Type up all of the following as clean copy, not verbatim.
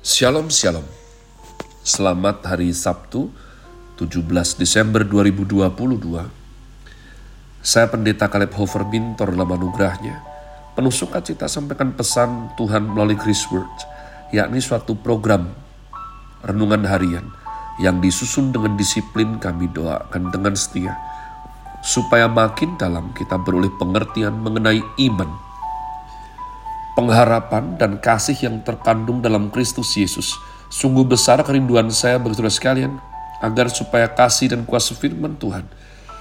Shalom Shalom. Selamat hari Sabtu 17 Desember 2022. Saya Pendeta Kaleb Hoover bintor dalam anugerahnya. Penuh sukacita sampaikan pesan Tuhan melalui Grace Word, yakni suatu program renungan harian yang disusun dengan disiplin kami doakan dengan setia, supaya makin dalam kita beroleh pengertian mengenai iman, pengharapan dan kasih yang terkandung dalam Kristus Yesus. Sungguh besar kerinduan saya bagi saudara sekalian, agar supaya kasih dan kuasa firman Tuhan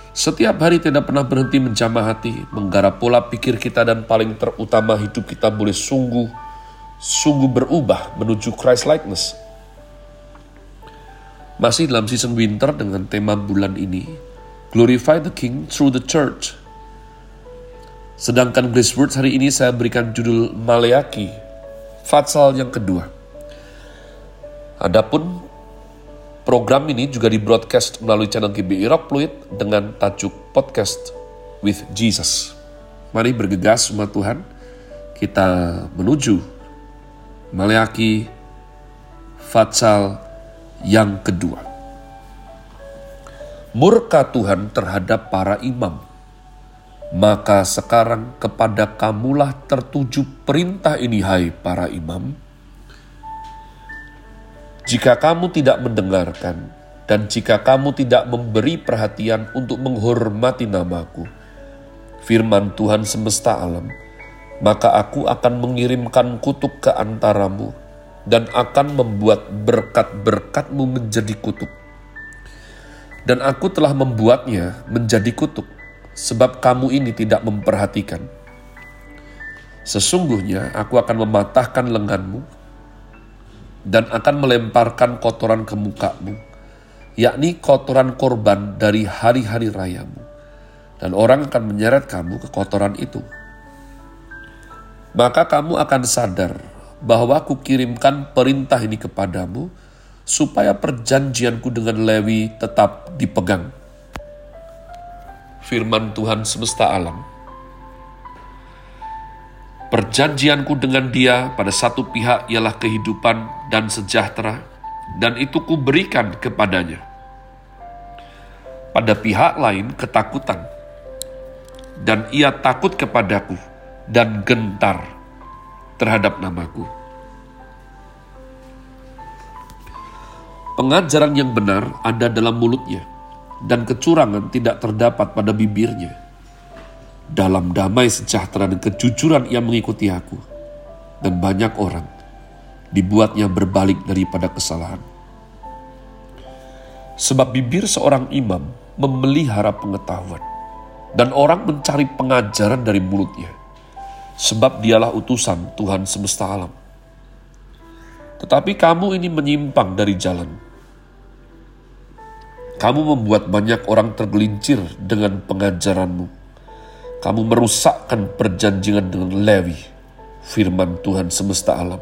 setiap hari tidak pernah berhenti menjamah hati, menggarap pola pikir kita, dan paling terutama hidup kita boleh sungguh berubah menuju Christ likeness. Masih dalam season winter dengan tema bulan ini, Glorify the King through the Church. Sedangkan Grace Words hari ini saya berikan judul Maleakhi, Fatsal yang kedua. Adapun program ini juga di-broadcast melalui channel KBI Rock Pluit dengan tajuk Podcast with Jesus. Mari bergegas umat Tuhan, kita menuju Maleakhi, Fatsal yang kedua. Murka Tuhan terhadap para imam. Maka sekarang kepada kamulah tertuju perintah ini, hai para imam. Jika kamu tidak mendengarkan, dan jika kamu tidak memberi perhatian untuk menghormati namaku, firman Tuhan semesta alam, maka aku akan mengirimkan kutuk ke antaramu, dan akan membuat berkat-berkatmu menjadi kutuk. Dan aku telah membuatnya menjadi kutuk, sebab kamu ini tidak memperhatikan. Sesungguhnya aku akan mematahkan lenganmu dan akan melemparkan kotoran ke mukamu, yakni kotoran korban dari hari-hari rayamu. Dan orang akan menyeret kamu ke kotoran itu. Maka kamu akan sadar bahwa aku kirimkan perintah ini kepadamu, supaya perjanjianku dengan Lewi tetap dipegang. Firman Tuhan semesta alam. Perjanjianku dengan dia pada satu pihak ialah kehidupan dan sejahtera, dan itu kuberikan kepadanya. Pada pihak lain ketakutan, dan ia takut kepadaku dan gentar terhadap namaku. Pengajaran yang benar ada dalam mulutnya, dan kecurangan tidak terdapat pada bibirnya. Dalam damai sejahtera dan kejujuran ia mengikuti aku, dan banyak orang dibuatnya berbalik daripada kesalahan. Sebab bibir seorang imam memelihara pengetahuan, dan orang mencari pengajaran dari mulutnya, sebab dialah utusan Tuhan semesta alam. Tetapi kamu ini menyimpang dari jalan. Kamu membuat banyak orang tergelincir dengan pengajaranmu. Kamu merusakkan perjanjian dengan Lewi, firman Tuhan semesta alam.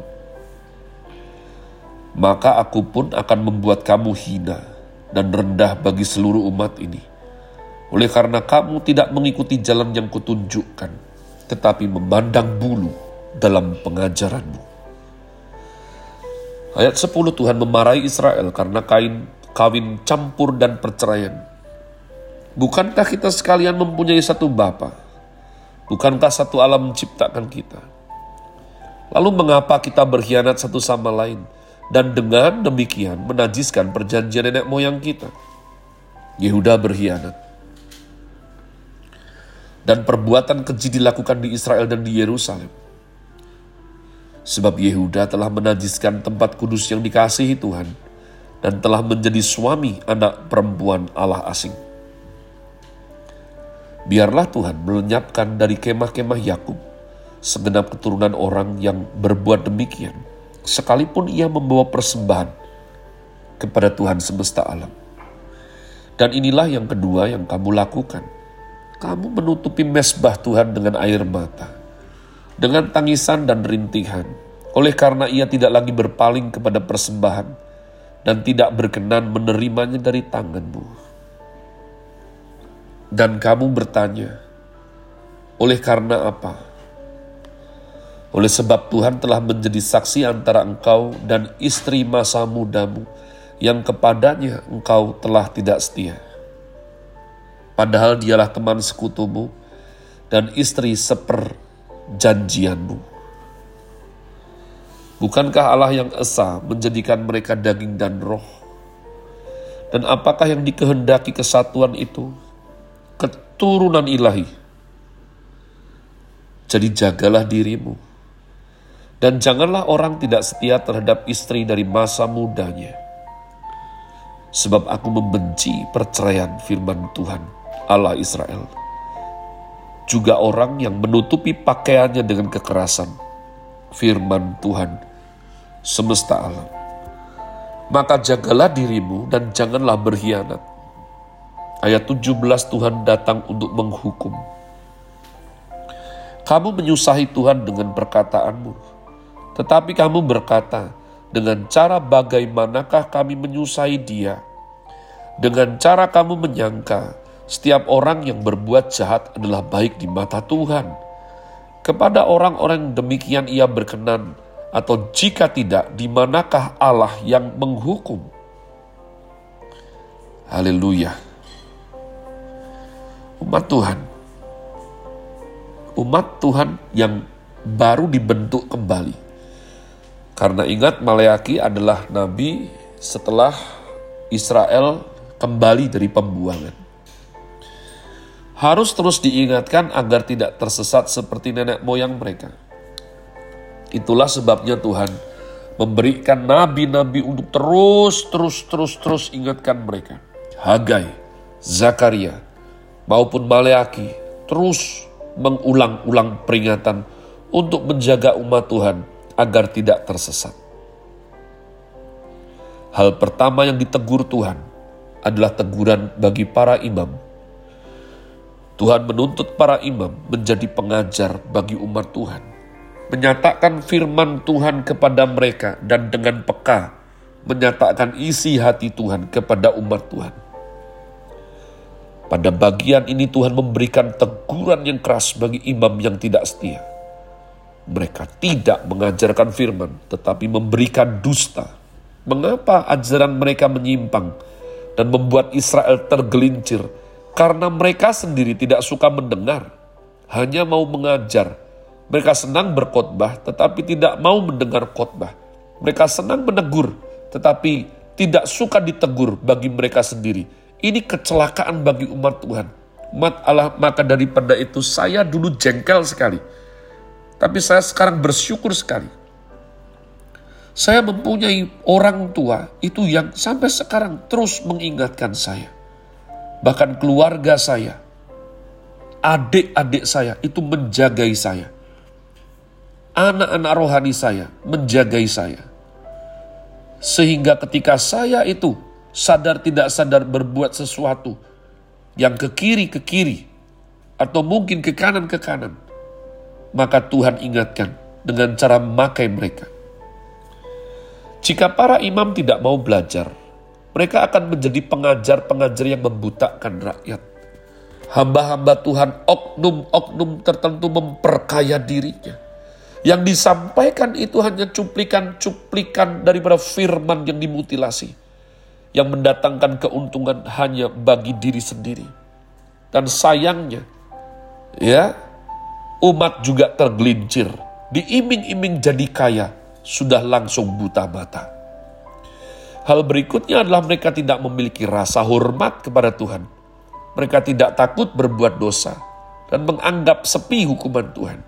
Maka aku pun akan membuat kamu hina dan rendah bagi seluruh umat ini, oleh karena kamu tidak mengikuti jalan yang kutunjukkan, tetapi memandang bulu dalam pengajaranmu. Ayat 10, Tuhan memarahi Israel karena kawin campur dan perceraian. Bukankah kita sekalian mempunyai satu Bapa? Bukankah satu Allah menciptakan kita? Lalu mengapa kita berkhianat satu sama lain, dan dengan demikian menajiskan perjanjian nenek moyang kita? Yehuda berkhianat. Dan perbuatan keji dilakukan di Israel dan di Yerusalem. Sebab Yehuda telah menajiskan tempat kudus yang dikasihi Tuhan, dan telah menjadi suami anak perempuan Allah asing. Biarlah Tuhan melenyapkan dari kemah-kemah Yakub segenap keturunan orang yang berbuat demikian, sekalipun ia membawa persembahan kepada Tuhan semesta alam. Dan inilah yang kedua yang kamu lakukan. Kamu menutupi mesbah Tuhan dengan air mata, dengan tangisan dan rintihan, oleh karena ia tidak lagi berpaling kepada persembahan, dan tidak berkenan menerimanya dari tanganmu. Dan kamu bertanya, oleh karena apa? Oleh sebab Tuhan telah menjadi saksi antara engkau dan istri masa mudamu, yang kepadanya engkau telah tidak setia. Padahal dialah teman sekutumu dan istri seperjanjianmu. Bukankah Allah yang esa menjadikan mereka daging dan roh? Dan apakah yang dikehendaki kesatuan itu? Keturunan ilahi. Jadi jagalah dirimu. Dan janganlah orang tidak setia terhadap istri dari masa mudanya. Sebab aku membenci perceraian, firman Tuhan Allah Israel. Juga orang yang menutupi pakaiannya dengan kekerasan, firman Tuhan semesta alam. Maka jagalah dirimu dan janganlah berkhianat. Ayat 17, Tuhan datang untuk menghukum. Kamu menyusahi Tuhan dengan perkataanmu, tetapi kamu berkata, dengan cara bagaimanakah kami menyusahi Dia? Dengan cara kamu menyangka, setiap orang yang berbuat jahat adalah baik di mata Tuhan. Kepada orang-orang demikian Ia berkenan, atau jika tidak, di manakah Allah yang menghukum? Haleluya. Umat Tuhan yang baru dibentuk kembali. Karena ingat, Maleakhi adalah nabi setelah Israel kembali dari pembuangan. Harus terus diingatkan agar tidak tersesat seperti nenek moyang mereka. Itulah sebabnya Tuhan memberikan nabi-nabi untuk terus ingatkan mereka. Hagai, Zakaria, maupun Maleakhi terus mengulang-ulang peringatan untuk menjaga umat Tuhan agar tidak tersesat. Hal pertama yang ditegur Tuhan adalah teguran bagi para imam. Tuhan menuntut para imam menjadi pengajar bagi umat Tuhan, menyatakan firman Tuhan kepada mereka dan dengan peka menyatakan isi hati Tuhan kepada umat Tuhan. Pada bagian ini Tuhan memberikan teguran yang keras bagi imam yang tidak setia. Mereka tidak mengajarkan firman, tetapi memberikan dusta. Mengapa ajaran mereka menyimpang dan membuat Israel tergelincir? Karena mereka sendiri tidak suka mendengar, hanya mau mengajar. Mereka senang berkhotbah, tetapi tidak mau mendengar khotbah. Mereka senang menegur, tetapi tidak suka ditegur bagi mereka sendiri. Ini kecelakaan bagi umat Tuhan. Umat Allah, maka daripada itu saya dulu jengkel sekali. Tapi saya sekarang bersyukur sekali. Saya mempunyai orang tua itu yang sampai sekarang terus mengingatkan saya. Bahkan keluarga saya, adik-adik saya itu menjagai saya. Anak-anak rohani saya menjagai saya. Sehingga ketika saya itu sadar tidak sadar berbuat sesuatu yang ke kiri, atau mungkin ke kanan, maka Tuhan ingatkan dengan cara memakai mereka. Jika para imam tidak mau belajar, mereka akan menjadi pengajar-pengajar yang membutakan rakyat. Hamba-hamba Tuhan, oknum-oknum tertentu memperkaya dirinya. Yang disampaikan itu hanya cuplikan-cuplikan daripada firman yang dimutilasi. Yang mendatangkan keuntungan hanya bagi diri sendiri. Dan sayangnya, ya, umat juga tergelincir. Diiming-iming jadi kaya, sudah langsung buta mata. Hal berikutnya adalah mereka tidak memiliki rasa hormat kepada Tuhan. Mereka tidak takut berbuat dosa dan menganggap sepi hukuman Tuhan.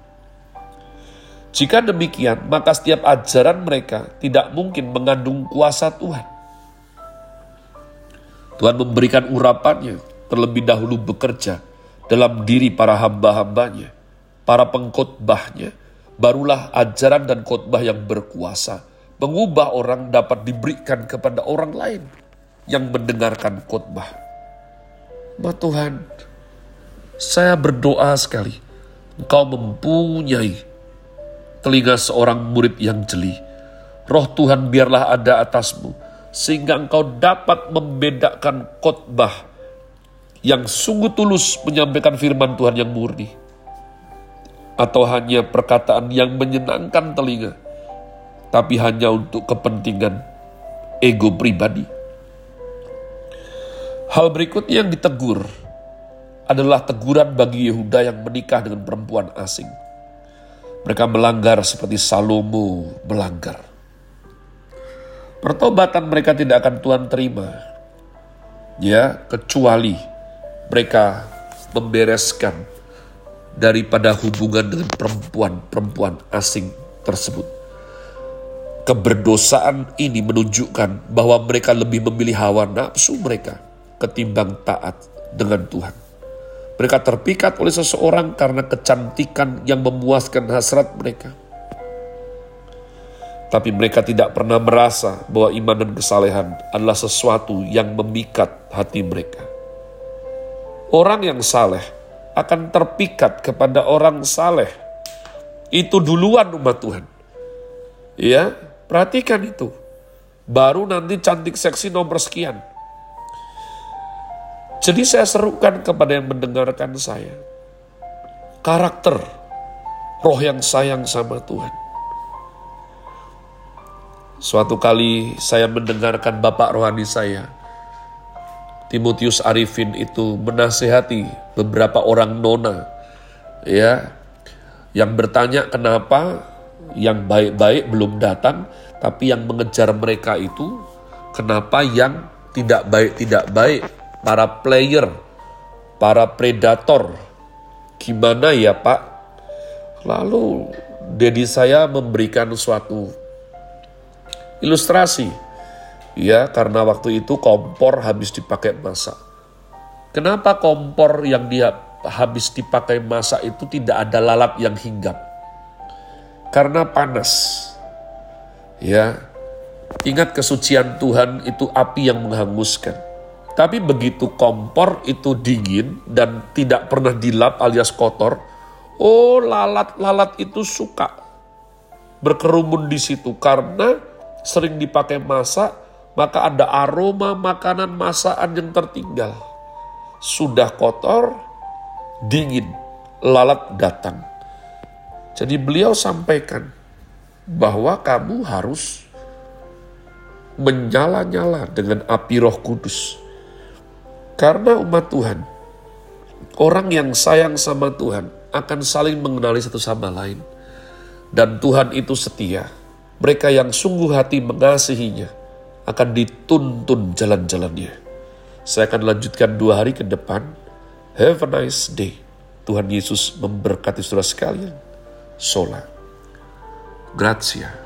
Jika demikian, maka setiap ajaran mereka tidak mungkin mengandung kuasa Tuhan. Tuhan memberikan urapannya terlebih dahulu bekerja dalam diri para hamba-hambanya, para pengkhotbahnya, barulah ajaran dan khotbah yang berkuasa. Mengubah orang dapat diberikan kepada orang lain yang mendengarkan khotbah. Ma Tuhan, saya berdoa sekali. Engkau mempunyai telinga seorang murid yang jeli. Roh Tuhan biarlah ada atasmu. Sehingga engkau dapat membedakan khotbah yang sungguh tulus menyampaikan firman Tuhan yang murni. atau hanya perkataan yang menyenangkan telinga, tapi hanya untuk kepentingan ego pribadi. Hal berikutnya yang ditegur adalah teguran bagi Yehuda yang menikah dengan perempuan asing. Mereka melanggar seperti Salomo melanggar. Pertobatan mereka tidak akan Tuhan terima, ya, kecuali mereka membereskan daripada hubungan dengan perempuan-perempuan asing tersebut. Keberdosaan ini menunjukkan bahwa mereka lebih memilih hawa nafsu mereka ketimbang taat dengan Tuhan. Mereka terpikat oleh seseorang karena kecantikan yang memuaskan hasrat mereka. Tapi mereka tidak pernah merasa bahwa iman dan kesalehan adalah sesuatu yang memikat hati mereka. Orang yang saleh akan terpikat kepada orang saleh. Itu duluan umat Tuhan. Ya, perhatikan itu. Baru nanti cantik seksi nomor sekian. Jadi saya serukan kepada yang mendengarkan saya. Karakter, roh yang sayang sama Tuhan. Suatu kali saya mendengarkan bapak rohani saya, Timotius Arifin, itu menasihati beberapa orang nona, ya, yang bertanya kenapa yang baik-baik belum datang, tapi yang mengejar mereka itu kenapa yang tidak baik, para player, para predator. Gimana ya Pak? Lalu Dedi saya memberikan suatu ilustrasi, ya, karena waktu itu kompor habis dipakai masak. Kenapa kompor yang habis dipakai masak itu tidak ada lalat yang hinggap? Karena panas, ya. Ingat, kesucian Tuhan itu api yang menghanguskan. Tapi begitu kompor itu dingin dan tidak pernah dilap alias kotor, oh, lalat-lalat itu suka berkerumun di situ karena sering dipakai masak, maka ada aroma makanan masakan yang tertinggal. Sudah kotor, dingin, lalat datang. Jadi beliau sampaikan bahwa kamu harus menyala-nyala dengan api Roh Kudus. Karena umat Tuhan, orang yang sayang sama Tuhan akan saling mengenali satu sama lain. Dan Tuhan itu setia. Mereka yang sungguh hati mengasihinya akan dituntun jalan-jalannya. Saya akan lanjutkan 2 hari ke depan. Have a nice day. Tuhan Yesus memberkati saudara sekalian. Sola. Grazie.